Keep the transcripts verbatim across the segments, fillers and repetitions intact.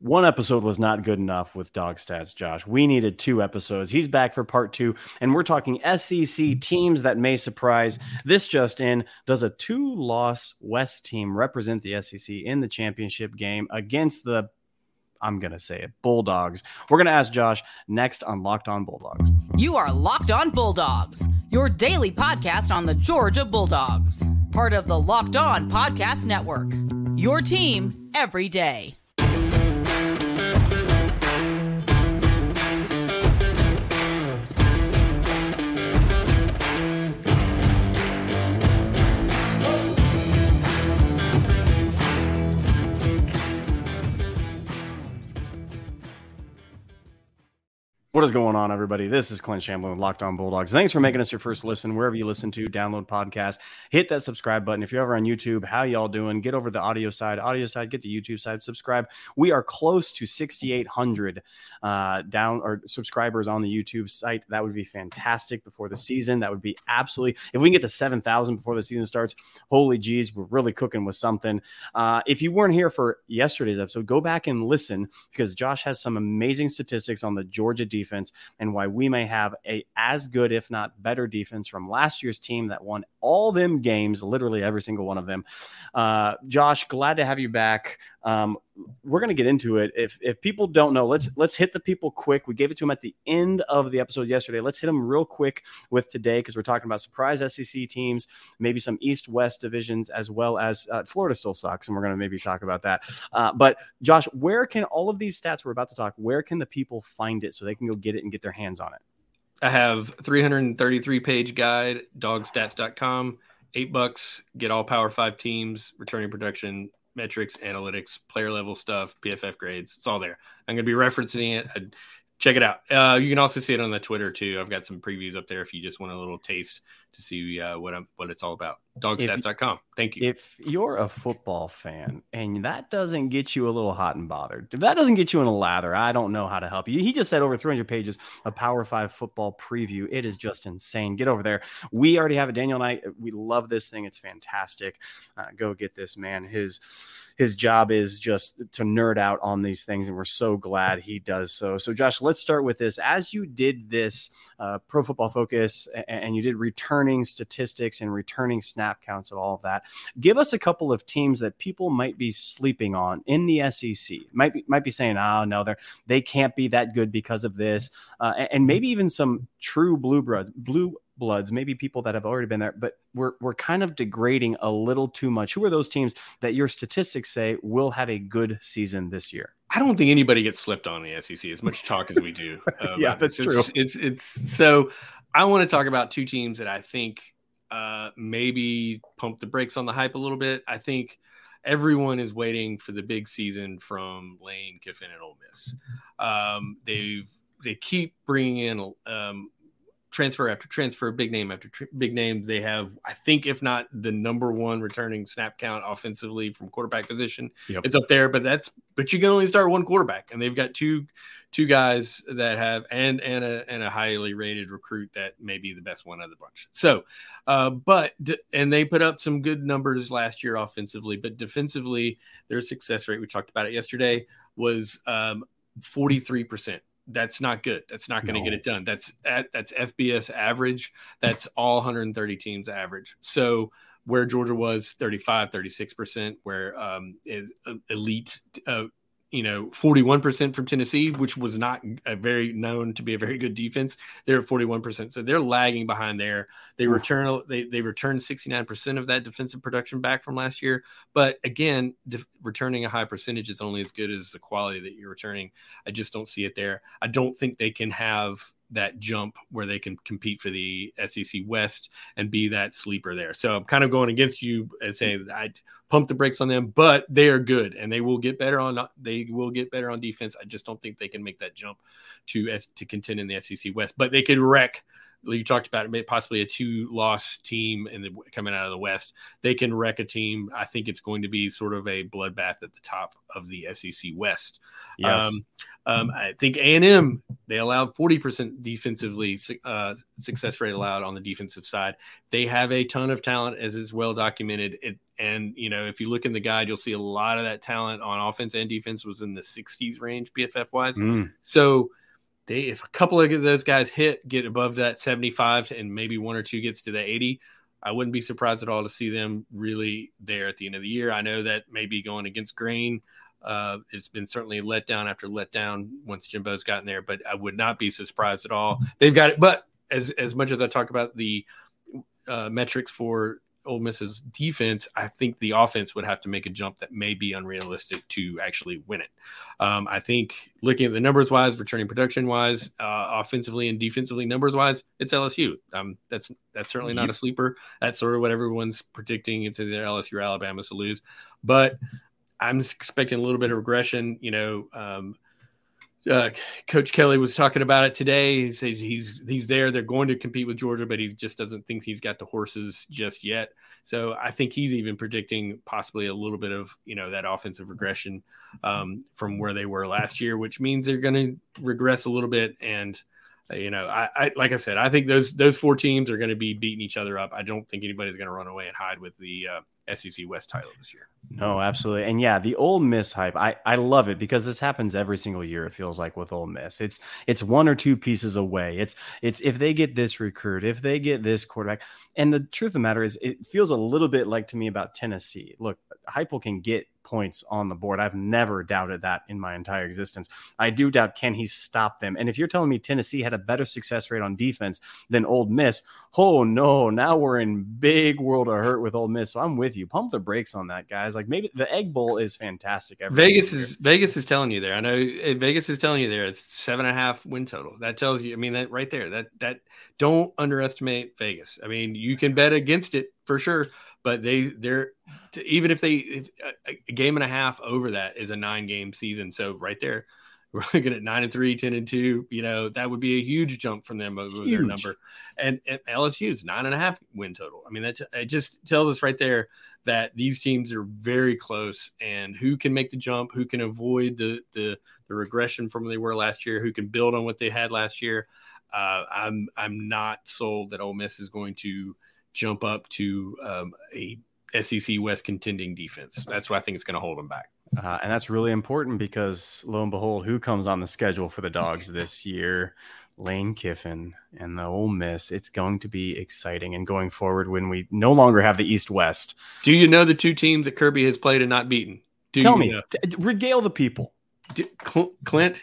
One episode was not good enough with Dog Stats, Josh. We needed two episodes. He's back for part two, and we're talking S E C teams that may surprise. This just in, does a two-loss West team represent the S E C in the championship game against the, I'm going to say it, Bulldogs? We're going to ask Josh next on Locked on Bulldogs. You are Locked on Bulldogs, your daily podcast on the Georgia Bulldogs, part of the Locked on Podcast Network, your team every day. What is going on, everybody? This is Clint Shamblin with Locked on Bulldogs. Thanks for making us your first listen. Wherever you listen to, download podcasts, hit that subscribe button. If you're ever on YouTube, how y'all doing? Get over the audio side, audio side, get the YouTube side, subscribe. We are close to sixty-eight hundred uh, down or subscribers on the YouTube site. That would be fantastic before the season. That would be absolutely, if we can get to seven thousand before the season starts, holy geez, we're really cooking with something. Uh, if you weren't here for yesterday's episode, go back and listen, because Josh has some amazing statistics on the Georgia defense. Defense and why we may have a as good, if not better, defense from last year's team that won all them games, literally every single one of them. Uh, Josh, glad to have you back. Um, we're going to get into it. If if people don't know, let's let's hit the people quick. We gave it to them at the end of the episode yesterday. Let's hit them real quick with today, because we're talking about surprise S E C teams, maybe some East-West divisions, as well as uh, Florida still sucks, and we're going to maybe talk about that. Uh, but, Josh, where can all of these stats we're about to talk, where can the people find it so they can go get it and get their hands on it? I have three thirty-three page guide, dog stats dot com, eight bucks, get all Power five teams, returning production, metrics, analytics, player level stuff, P F F grades. It's all there. I'm going to be referencing it. I'd check it out. Uh, you can also see it on the Twitter too. I've got some previews up there if you just want a little taste to see uh, what I'm, what it's all about. dog stats dot com. Thank you. If you're a football fan and that doesn't get you a little hot and bothered, if that doesn't get you in a lather, I don't know how to help you. He just said over three hundred pages of Power Five football preview. It is just insane. Get over there. We already have it. Daniel and I, we love this thing. It's fantastic. Uh, go get this, man. His his job is just to nerd out on these things, and we're so glad he does so. So, Josh, let's start with this. As you did this uh, Pro Football Focus, and, and you did returning statistics and returning snap counts and all of that, give us a couple of teams that people might be sleeping on in the S E C. Might be might be saying, oh, no, they they can't be that good because of this. Uh, and, and maybe even some true blue blood, blue bloods, maybe people that have already been there, but we're we're kind of degrading a little too much. Who are those teams that your statistics say will have a good season this year? I don't think anybody gets slipped on in the S E C as much talk as we do. Uh, yeah, that's it's, true. It's, it's it's so I want to talk about two teams that I think uh, maybe pump the brakes on the hype a little bit. I think everyone is waiting for the big season from Lane Kiffin and Ole Miss. Um, they've they keep bringing in. Um, Transfer after transfer, big name after tr- big name. They have, I think, if not the number one returning snap count offensively from quarterback position. Yep. It's up there, but that's but you can only start one quarterback, and they've got two two guys that have and and a and a highly rated recruit that may be the best one of the bunch. So, uh, but and they put up some good numbers last year offensively, but defensively, their success rate, we talked about it yesterday, was um, forty-three percent. That's not good. That's not going to no. get it done. That's at, that's F B S average. That's all one hundred thirty teams average. So where Georgia was thirty-five, thirty-six percent, where um, is, uh, elite, uh, you know, forty-one percent from Tennessee, which was not a very known to be a very good defense. They're at forty-one percent. So they're lagging behind there. They oh. return, they, they return sixty-nine percent of that defensive production back from last year. But again, def- returning a high percentage is only as good as the quality that you're returning. I just don't see it there. I don't think they can have that jump where they can compete for the S E C West and be that sleeper there. So I'm kind of going against you and saying I pump the brakes on them, but they are good and they will get better on they will get better on defense. I just don't think they can make that jump to to contend in the S E C West, but they could wreck you talked about it, possibly a two-loss team in the, coming out of the West. They can wreck a team. I think it's going to be sort of a bloodbath at the top of the S E C West. Yes. Um, um, I think A and M, they allowed forty percent defensively uh, success rate allowed on the defensive side. They have a ton of talent, as is well documented. It, and, you know, if you look in the guide, you'll see a lot of that talent on offense and defense was in the sixties range, P F F-wise. Mm. So, They, if a couple of those guys hit, get above that seventy-five, and maybe one or two gets to the eighty, I wouldn't be surprised at all to see them really there at the end of the year. I know that maybe going against grain, uh, it's been certainly let down after let down once Jimbo's gotten there, but I would not be surprised at all. They've got it. But as, as much as I talk about the uh, metrics for Ole Miss's defense, I think the offense would have to make a jump that may be unrealistic to actually win it. Um, I think looking at the numbers wise, returning production wise, uh, offensively and defensively numbers wise, it's L S U. Um, that's that's certainly not a sleeper. That's sort of what everyone's predicting. It's either L S U or Alabama to lose. But I'm expecting a little bit of regression. You know, um, uh, Coach Kelly was talking about it today. He says he's he's there. They're going to compete with Georgia, but he just doesn't think he's got the horses just yet. So I think he's even predicting possibly a little bit of, you know, that offensive regression um, from where they were last year, which means they're going to regress a little bit. And uh, you know, I, I like I said, I think those those four teams are going to be beating each other up. I don't think anybody's going to run away and hide with the Uh, S E C West title this year. No, absolutely. And yeah, the Ole Miss hype, I, I love it because this happens every single year. It feels like with Ole Miss, it's, it's one or two pieces away. It's, it's, if they get this recruit, if they get this quarterback. And the truth of the matter is it feels a little bit like to me about Tennessee. Look, Heupel can get points on the board. I've never doubted that in my entire existence. I do doubt, can he stop them? And if you're telling me Tennessee had a better success rate on defense than Ole Miss, oh no, now we're in big world of hurt with Ole Miss. So I'm with you. Pump the brakes on that, guys. Like maybe the Egg Bowl is fantastic. Vegas year. is Vegas is telling you there. I know Vegas is telling you there. It's seven and a half win total. That tells you. I mean that right there. That that don't underestimate Vegas. I mean you can bet against it for sure. But they, they're even if they a game and a half over that is a nine game season. So right there, we're looking at nine and three, ten and two. You know that would be a huge jump from them over huge. Their number. And, and L S U's nine and a half win total. I mean that it just tells us right there that these teams are very close. And who can make the jump? Who can avoid the the, the regression from where they were last year? Who can build on what they had last year? Uh, I'm I'm not sold that Ole Miss is going to jump up to um, a S E C West contending defense. That's what I think is going to hold them back. Uh, and that's really important because lo and behold, who comes on the schedule for the Dawgs this year? Lane Kiffin and the Ole Miss. It's going to be exciting. And going forward when we no longer have the East-West. Do you know the two teams that Kirby has played and not beaten? Do Tell you me. Know? T- regale the people. Do, Cl- Clint,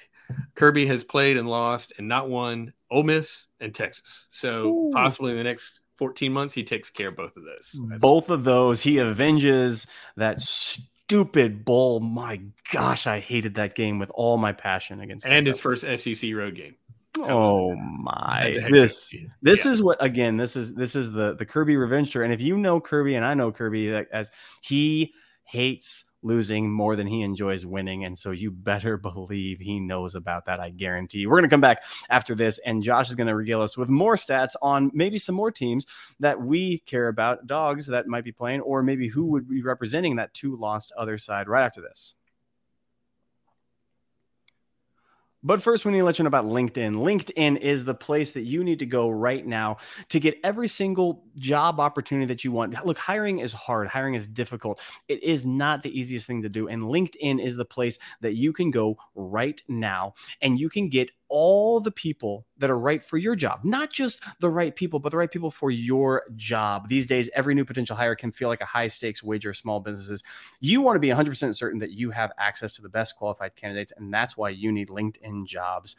Kirby has played and lost and not won Ole Miss and Texas. So Ooh. Possibly the next fourteen months, he takes care of both of those. That's- both of those. He avenges that stupid bowl. My gosh, I hated that game with all my passion against. And his first S E C road game. Oh my, this, this is what, again, this is, this is the, the Kirby revenge tour. And if you know Kirby and I know Kirby as he hates losing more than he enjoys winning. And so you better believe he knows about that. I guarantee you. We're going to come back after this and Josh is going to regale us with more stats on maybe some more teams that we care about, Dawgs that might be playing, or maybe who would be representing that two lost other side right after this. But first, we need to let you know about LinkedIn. LinkedIn is the place that you need to go right now to get every single job opportunity that you want. Look, hiring is hard. Hiring is difficult. It is not the easiest thing to do. And LinkedIn is the place that you can go right now and you can get all the people that are right for your job, not just the right people, but the right people for your job. These days, every new potential hire can feel like a high stakes wager. Small businesses, you want to be one hundred percent certain that you have access to the best qualified candidates. And that's why you need LinkedIn Jobs.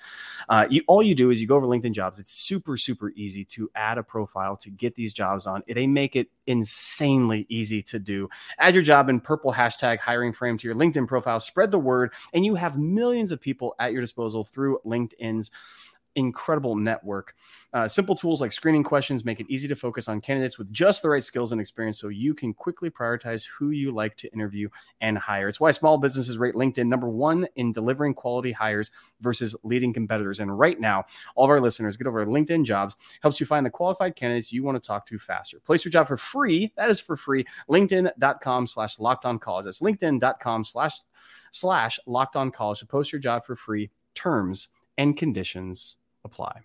Uh, you, all you do is you go over LinkedIn Jobs. It's super, super easy to add a profile to get these jobs on. They make it insanely easy to do. Add your job in purple hashtag hiring frame to your LinkedIn profile, spread the word, and you have millions of people at your disposal through LinkedIn's incredible network. Uh, simple tools like screening questions make it easy to focus on candidates with just the right skills and experience so you can quickly prioritize who you like to interview and hire. It's why small businesses rate LinkedIn number one in delivering quality hires versus leading competitors. And right now, all of our listeners, get over to LinkedIn Jobs, helps you find the qualified candidates you want to talk to faster. Place your job for free. That is for free. LinkedIn.com slash locked on college. That's LinkedIn.com slash slash locked on college to post your job for free. Terms and conditions apply.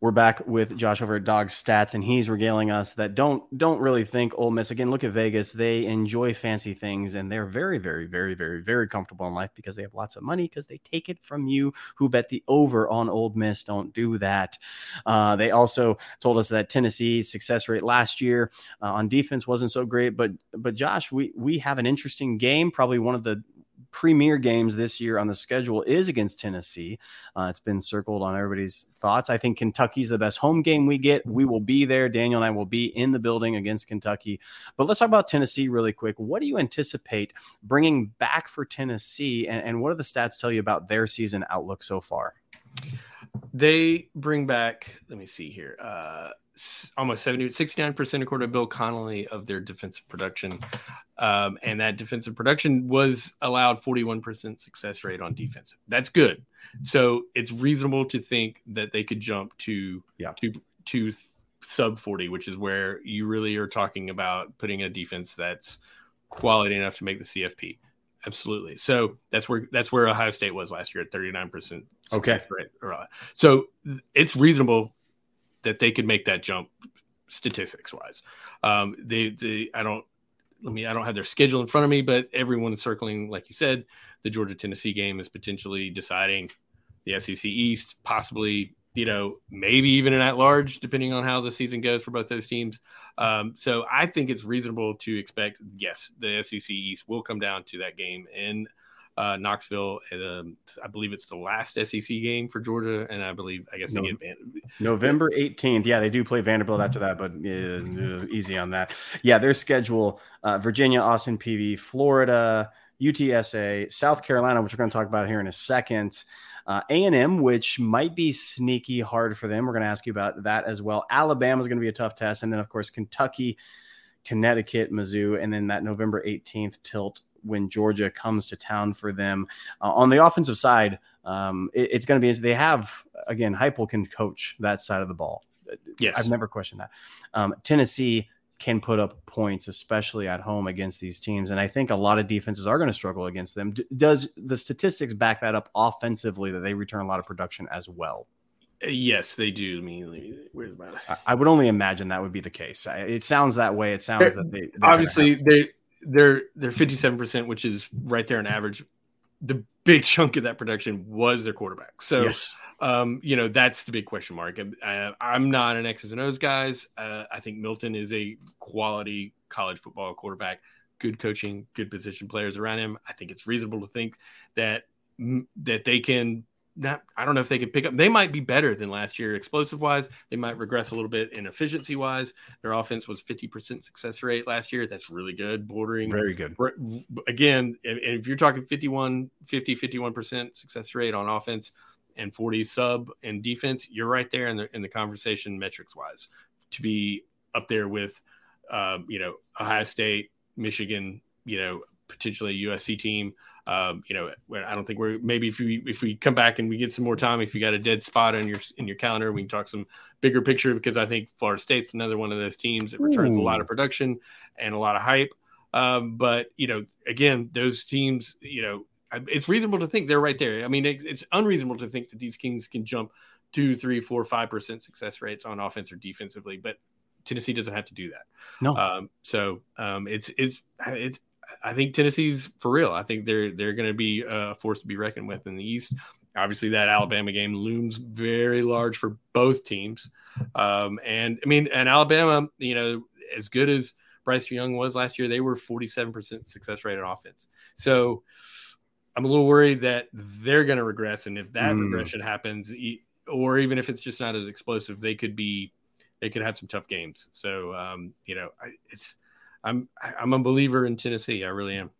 We're back with Josh over at Dog Stats, and he's regaling us that don't don't really think Ole Miss. Again, look at Vegas. They enjoy fancy things, and they're very, very, very, very, very comfortable in life because they have lots of money because they take it from you who bet the over on Ole Miss. Don't do that. Uh, they also told us that Tennessee's success rate last year uh, on defense wasn't so great. But but Josh, we we have an interesting game, probably one of the premier games this year on the schedule is against Tennessee. Uh, it's been circled on everybody's thoughts. I think Kentucky's the best home game we get. We will be there. Daniel and I will be in the building against Kentucky. But let's talk about Tennessee really quick. What do you anticipate bringing back for Tennessee? And, and what do the stats tell you about their season outlook so far? They bring back, let me see here, uh, almost seventy, sixty-nine percent according to Bill Connelly of their defensive production. Um, and that defensive production was allowed forty-one percent success rate on defense. That's good. So it's reasonable to think that they could jump to, yeah. to, to sub forty, which is where you really are talking about putting a defense that's quality enough to make the C F P. Absolutely. So that's where that's where Ohio State was last year at thirty-nine percent. Okay. Rate. So it's reasonable that they could make that jump statistics wise. Um, they, they, I don't, let me, I don't have their schedule in front of me, but everyone is circling, like you said, the Georgia Tennessee game is potentially deciding the S E C East, possibly, you know, maybe even an at large, depending on how the season goes for both those teams. Um, so I think it's reasonable to expect, yes, the S E C East will come down to that game in uh, Knoxville. And, um, I believe it's the last S E C game for Georgia. And I believe, I guess, no, they get Vanderbilt. November eighteenth. Yeah, they do play Vanderbilt after that, but uh, easy on that. Yeah, their schedule, uh, Virginia, Austin P V, Florida, U T S A, South Carolina, which we're going to talk about here in a second. Uh, A and M, which might be sneaky hard for them. We're going to ask you about that as well. Alabama is going to be a tough test. And then, of course, Kentucky, Connecticut, Mizzou, and then that November eighteenth tilt when Georgia comes to town for them. Uh, on the offensive side, um, it, it's going to be – they have, again, Heupel can coach that side of the ball. Yes. I've never questioned that. Um, Tennessee – can put up points, especially at home against these teams. And I think a lot of defenses are going to struggle against them. D- does the statistics back that up offensively that they return a lot of production as well? Yes, they do. I mean, where's my... I would only imagine that would be the case. It sounds that way. It sounds they're, that they obviously they they're they're fifty-seven percent, which is right there on average. The big chunk of that production was their quarterback. So, yes. um, you know, that's the big question mark. I, I, I'm not an X's and O's guys. Uh, I think Milton is a quality college football quarterback, good coaching, good position players around him. I think it's reasonable to think that, that they can not, I don't know if they can pick up, they might be better than last year, explosive wise. They might regress a little bit in efficiency wise. Their offense was fifty percent success rate last year. That's really good. Bordering. Very good. Again, if you're talking fifty-one, fifty, fifty-one percent success rate on offense and forty sub and defense, you're right there in the, in the conversation metrics wise to be up there with, um, you know, Ohio State, Michigan, you know, potentially a U S C team. Um, you know, I don't think we're maybe if we if we come back and we get some more time, if you got a dead spot in your in your calendar, we can talk some bigger picture because I think Florida State's another one of those teams that returns Ooh. a lot of production and a lot of hype. Um, but you know, again, those teams, you know, it's reasonable to think they're right there. I mean, it, it's unreasonable to think that these Kings can jump two, three, four, five percent success rates on offense or defensively, but Tennessee doesn't have to do that. No. Um, so um, it's it's it's. I think Tennessee's for real. I think they're they're going to be a force to be reckoned with in the East. Obviously, that Alabama game looms very large for both teams. Um, and I mean, and Alabama, you know, as good as Bryce Young was last year, they were forty-seven percent success rate on offense. So I'm a little worried that they're going to regress. And if that mm. regression happens, or even if it's just not as explosive, they could be they could have some tough games. So um, you know, it's. I'm I'm a believer in Tennessee. I really am.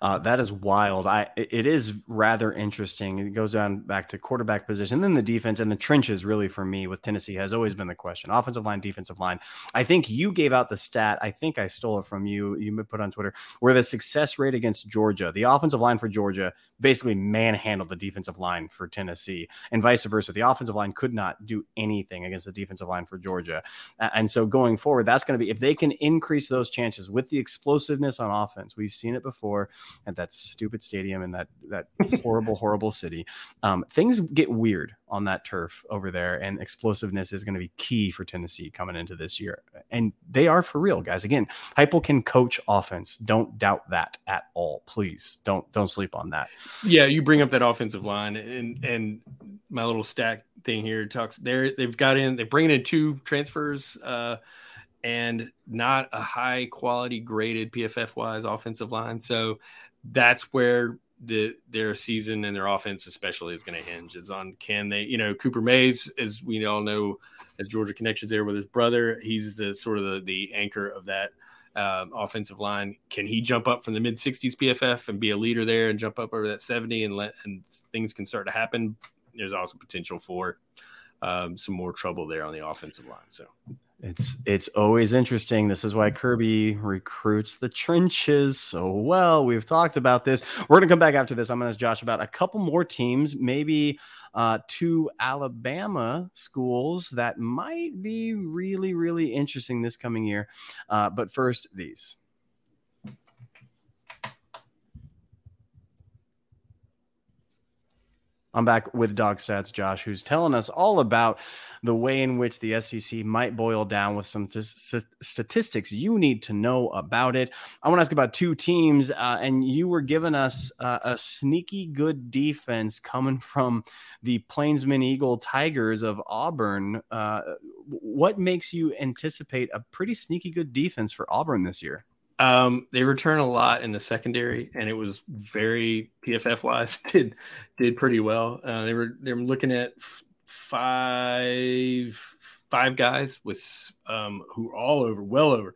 Uh, that is wild. I it is rather interesting. It goes down back to quarterback position, then the defense and the trenches. Really, for me, with Tennessee has always been the question: offensive line, defensive line. I think you gave out the stat. I think I stole it from you. You put on Twitter where the success rate against Georgia, the offensive line for Georgia basically manhandled the defensive line for Tennessee, and vice versa. The offensive line could not do anything against the defensive line for Georgia. And so going forward, that's going to be, if they can increase those chances with the explosiveness on offense, we've seen it before at that stupid stadium in that, that horrible, horrible city. Um, things get weird on that turf over there, and explosiveness is going to be key for Tennessee coming into this year. And they are for real, guys. Again, Heupel can coach offense. Don't doubt that at all. Please don't, don't sleep on that. Yeah. You bring up that offensive line, and, and my little stack thing here talks there. They've got in, they're bringing in two transfers, uh, and not a high quality graded P F F wise offensive line. So that's where the, their season and their offense especially is going to hinge, is on, can they, you know, Cooper Mays, as we all know, as Georgia connections there with his brother, he's the sort of the, the anchor of that um, offensive line. Can he jump up from the mid sixties P F F and be a leader there and jump up over that seventy and let, and things can start to happen. There's also potential for um, some more trouble there on the offensive line. So it's, it's always interesting. This is why Kirby recruits the trenches so well. We've talked about this. We're going to come back after this. I'm going to ask Josh about a couple more teams, maybe uh, two Alabama schools that might be really, really interesting this coming year. Uh, but first, these. I'm back with Dog Stats, Josh, who's telling us all about the way in which the S E C might boil down with some t- st- statistics you need to know about it. I want to ask about two teams, uh, and you were giving us uh, a sneaky good defense coming from the Plainsman Eagle Tigers of Auburn. Uh, what makes you anticipate a pretty sneaky good defense for Auburn this year? Um, they return a lot in the secondary, and it was very P F F wise did, did pretty well. Uh, they were, they were looking at f- five, five guys with, um, who are all over, well over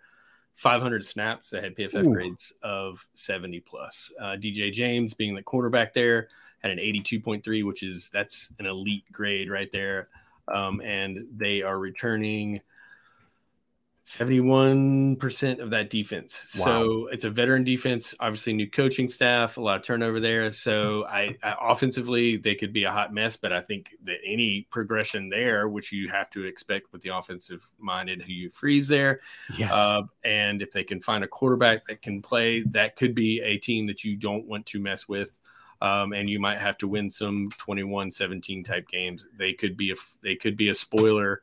five hundred snaps that had P F F Ooh. grades of seventy plus. uh, D J James being the quarterback there had an eighty-two point three, which is, that's an elite grade right there. Um, and they are returning seventy-one percent of that defense. Wow. So it's a veteran defense, obviously new coaching staff, a lot of turnover there. So I, I offensively, they could be a hot mess, but I think that any progression there, which you have to expect with the offensive minded Hugh Freeze there. Yes. Uh, and if they can find a quarterback that can play, that could be a team that you don't want to mess with. Um, and you might have to win some twenty-one seventeen type games. They could be a, they could be a spoiler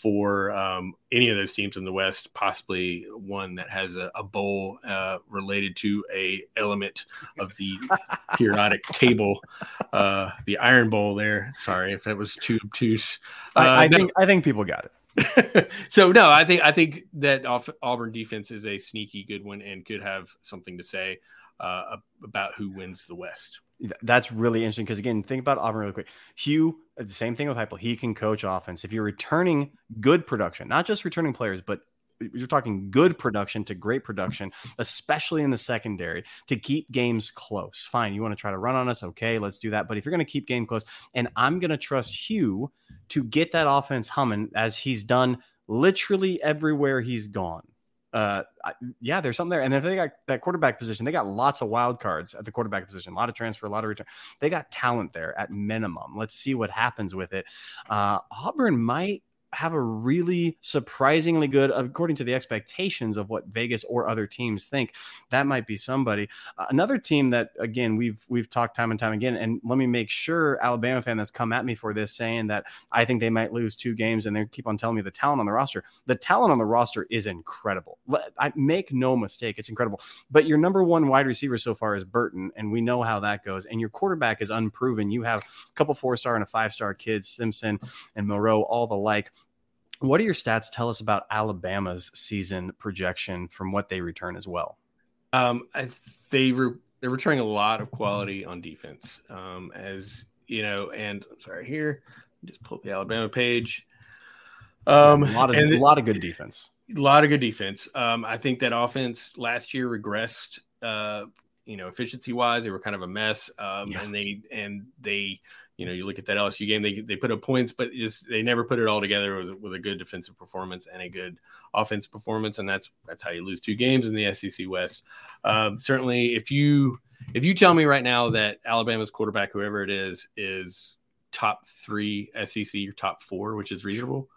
for um, any of those teams in the West, possibly one that has a, a bowl uh, related to a element of the periodic table, uh, the Iron Bowl there. Sorry if that was too obtuse. Uh, I, I no. think I think people got it. So, no, I think I think that Auburn defense is a sneaky good one and could have something to say uh, about who wins the West. That's really interesting because, again, think about Auburn really quick. Hugh, the same thing with Heupel. He can coach offense. If you're returning good production, not just returning players, but you're talking good production to great production, especially in the secondary, to keep games close. Fine, you want to try to run on us? Okay, let's do that. But if you're going to keep game close, and I'm going to trust Hugh to get that offense humming as he's done literally everywhere he's gone. Uh, yeah, there's something there. And if they got that quarterback position, they got lots of wild cards at the quarterback position, a lot of transfer, a lot of return. They got talent there at minimum. Let's see what happens with it. Uh, Auburn might have a really surprisingly good, according to the expectations of what Vegas or other teams think, that might be somebody. Uh, another team that, again, we've we've talked time and time again, and let me make sure Alabama fan that's come at me for this, saying that I think they might lose two games, and they keep on telling me the talent on the roster. The talent on the roster is incredible. I make no mistake, it's incredible. But your number one wide receiver so far is Burton, and we know how that goes. And your quarterback is unproven. You have a couple four-star and a five-star kids, Simpson and Moreau, all the like. What do your stats tell us about Alabama's season projection from what they return as well? Um, I, they re, they're returning a lot of quality on defense, um, as you know. And I'm sorry, here, just pull up the Alabama page. Um, a lot of and, a lot of good defense. A lot of good defense. Um, I think that offense last year regressed uh, you know, efficiency wise, they were kind of a mess. Um, yeah. And they, and they, you know, you look at that L S U game, they they put up points, but just they never put it all together with, with a good defensive performance and a good offense performance. And that's that's how you lose two games in the S E C West. Um, certainly, if you if you tell me right now that Alabama's quarterback, whoever it is, is top three S E C or top four, which is reasonable,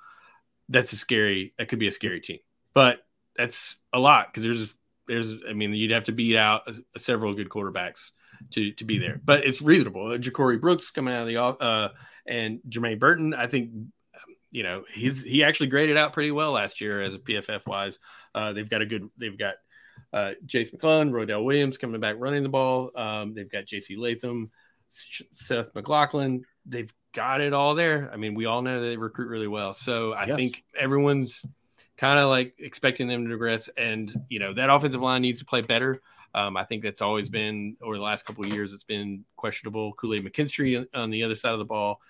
that's a scary. That could be a scary team, but that's a lot because there's there's I mean, you'd have to beat out a, several good quarterbacks to to be there, but it's reasonable. Ja'Cory Brooks coming out of the uh and Jermaine Burton, I think, you know, he's he actually graded out pretty well last year as a P F F wise. Uh, they've got a good they've got uh, Jace McClellan, Rodell Williams coming back running the ball. Um, they've got J C Latham, Seth McLaughlin. They've got it all there. I mean, we all know they recruit really well, so I yes. think everyone's kind of like expecting them to progress, and you know that offensive line needs to play better. Um, I think that's always been, over the last couple of years, it's been questionable. Kool-Aid McKinstry on the other side of the ball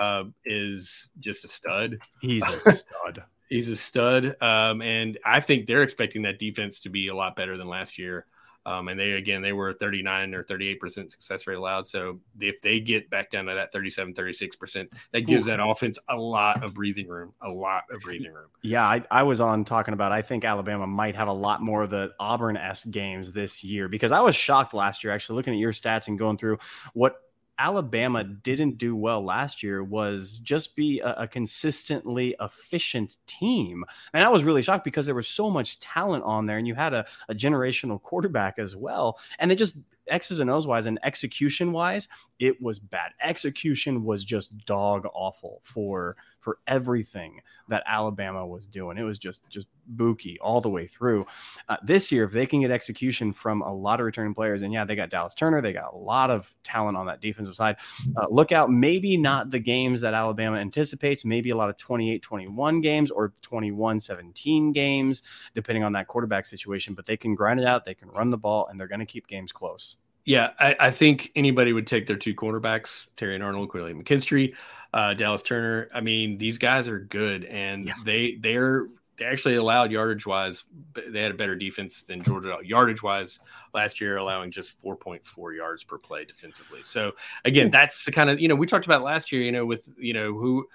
uh, is just a stud. He's a stud. He's a stud. Um, and I think they're expecting that defense to be a lot better than last year. Um, and they, again, they were thirty-nine or thirty-eight percent success rate allowed. So if they get back down to that thirty-seven, thirty-six percent, that gives that offense a lot of breathing room, a lot of breathing room. Yeah, I, I was on talking about, I think Alabama might have a lot more of the Auburn-esque games this year, because I was shocked last year, actually, looking at your stats and going through what Alabama didn't do well last year was just be a, a consistently efficient team. And I was really shocked because there was so much talent on there, and you had a, a generational quarterback as well. And they just, X's and O's wise and execution wise, it was bad. Execution was just dog awful for for everything that Alabama was doing. It was just just bookie all the way through. Uh, this year, if they can get execution from a lot of returning players, and yeah, they got Dallas Turner, they got a lot of talent on that defensive side. Uh, look out, maybe not the games that Alabama anticipates, maybe a lot of twenty-eight twenty-one games or twenty-one seventeen games, depending on that quarterback situation, but they can grind it out, they can run the ball, and they're going to keep games close. Yeah, I, I think anybody would take their two cornerbacks, Terry Arnold, Quayle McKinstry, uh, Dallas Turner. I mean, these guys are good, and yeah. they they're they actually allowed yardage-wise. They had a better defense than Georgia yardage-wise last year, allowing just four point four yards per play defensively. So again, that's the kind of, you know, we talked about last year. You know, with you know who.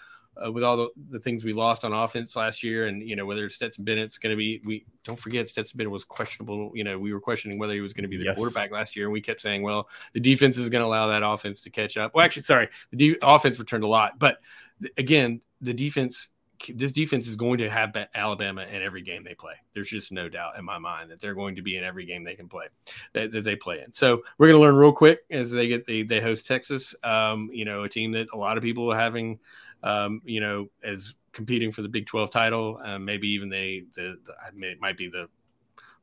Uh, with all the, the things we lost on offense last year, and, you know, whether Stetson Bennett's going to be, we don't forget Stetson Bennett was questionable. You know, we were questioning whether he was going to be the yes. quarterback last year. And we kept saying, well, the defense is going to allow that offense to catch up. Well, actually, sorry, the de- offense returned a lot, but th- again, the defense, this defense is going to have Alabama in every game they play. There's just no doubt in my mind that they're going to be in every game they can play that, that they play in. So we're going to learn real quick as they get, they, they host Texas, um, you know, a team that a lot of people are having, Um, you know, as competing for the Big twelve title, uh, maybe even they, the, the I mean, it might be the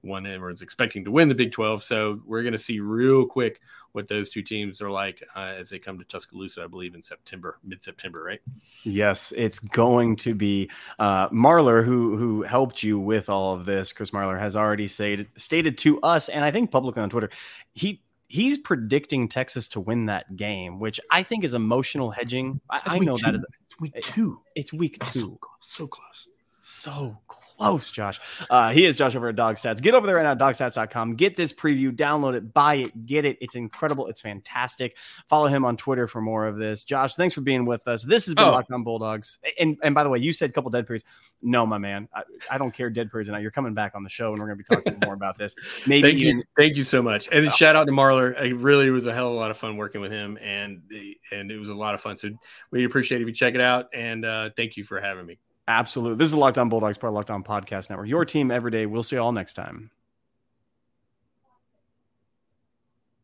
one everyone's expecting to win the Big twelve. So we're going to see real quick what those two teams are like uh, as they come to Tuscaloosa, I believe in September, mid-September, right? Yes, it's going to be uh, Marler, who who helped you with all of this. Chris Marler has already stated stated to us, and I think publicly on Twitter, he. He's predicting Texas to win that game, which I think is emotional hedging. I, I know two. that is it's week two. It's week two. So, so close. So close, Josh. Uh, he is Josh over at Dog Stats. Get over there right now, dog stats dot com. Get this preview, download it, buy it, get it. It's incredible. It's fantastic. Follow him on Twitter for more of this. Josh, thanks for being with us. This has been oh. Locked on Bulldogs. And and by the way, you said a couple dead periods. No, my man. I, I don't care dead periods. Now you're coming back on the show, and we're going to be talking more about this. Maybe thank you. Even- thank you so much. And oh. shout out to Marler. It really was a hell of a lot of fun working with him, and and it was a lot of fun. So we appreciate it if you check it out, and uh, thank you for having me. Absolutely. This is Locked on Bulldogs, part of Locked on Podcast Network. Your team every day. We'll see you all next time.